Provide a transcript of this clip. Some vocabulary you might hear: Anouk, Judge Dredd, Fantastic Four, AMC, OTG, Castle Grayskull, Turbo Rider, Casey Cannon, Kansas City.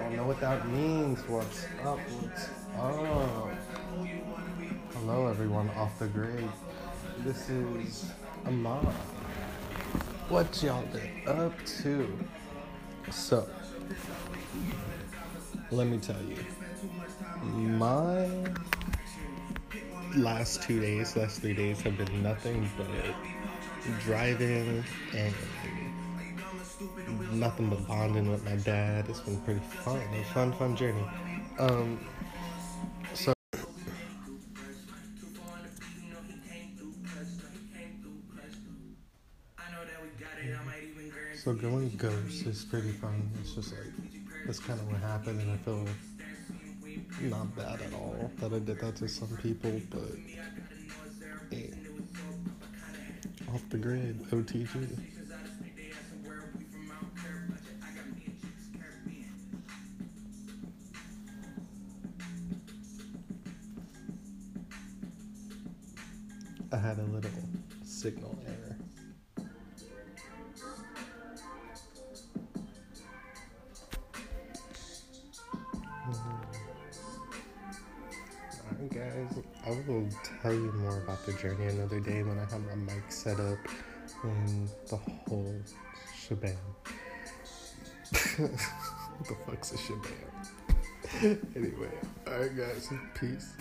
don't know what that means. What's up? What's up? Hello, everyone off the grid. This is Amon. What y'all been up to? So, let me tell you. My last 2 days, last 3 days have been nothing but driving and nothing but bonding with my dad. It's been pretty fun. A fun journey. So going ghost is pretty fun. It's just like, that's kind of what happened, and I feel not bad at all that I did that to some people, but yeah. Off the grid, OTG. I had a little signal error. Alright guys, I will tell you more about the journey another day when I have my mic set up and the whole shebang. What the fuck's a shebang? Anyway, alright guys, peace.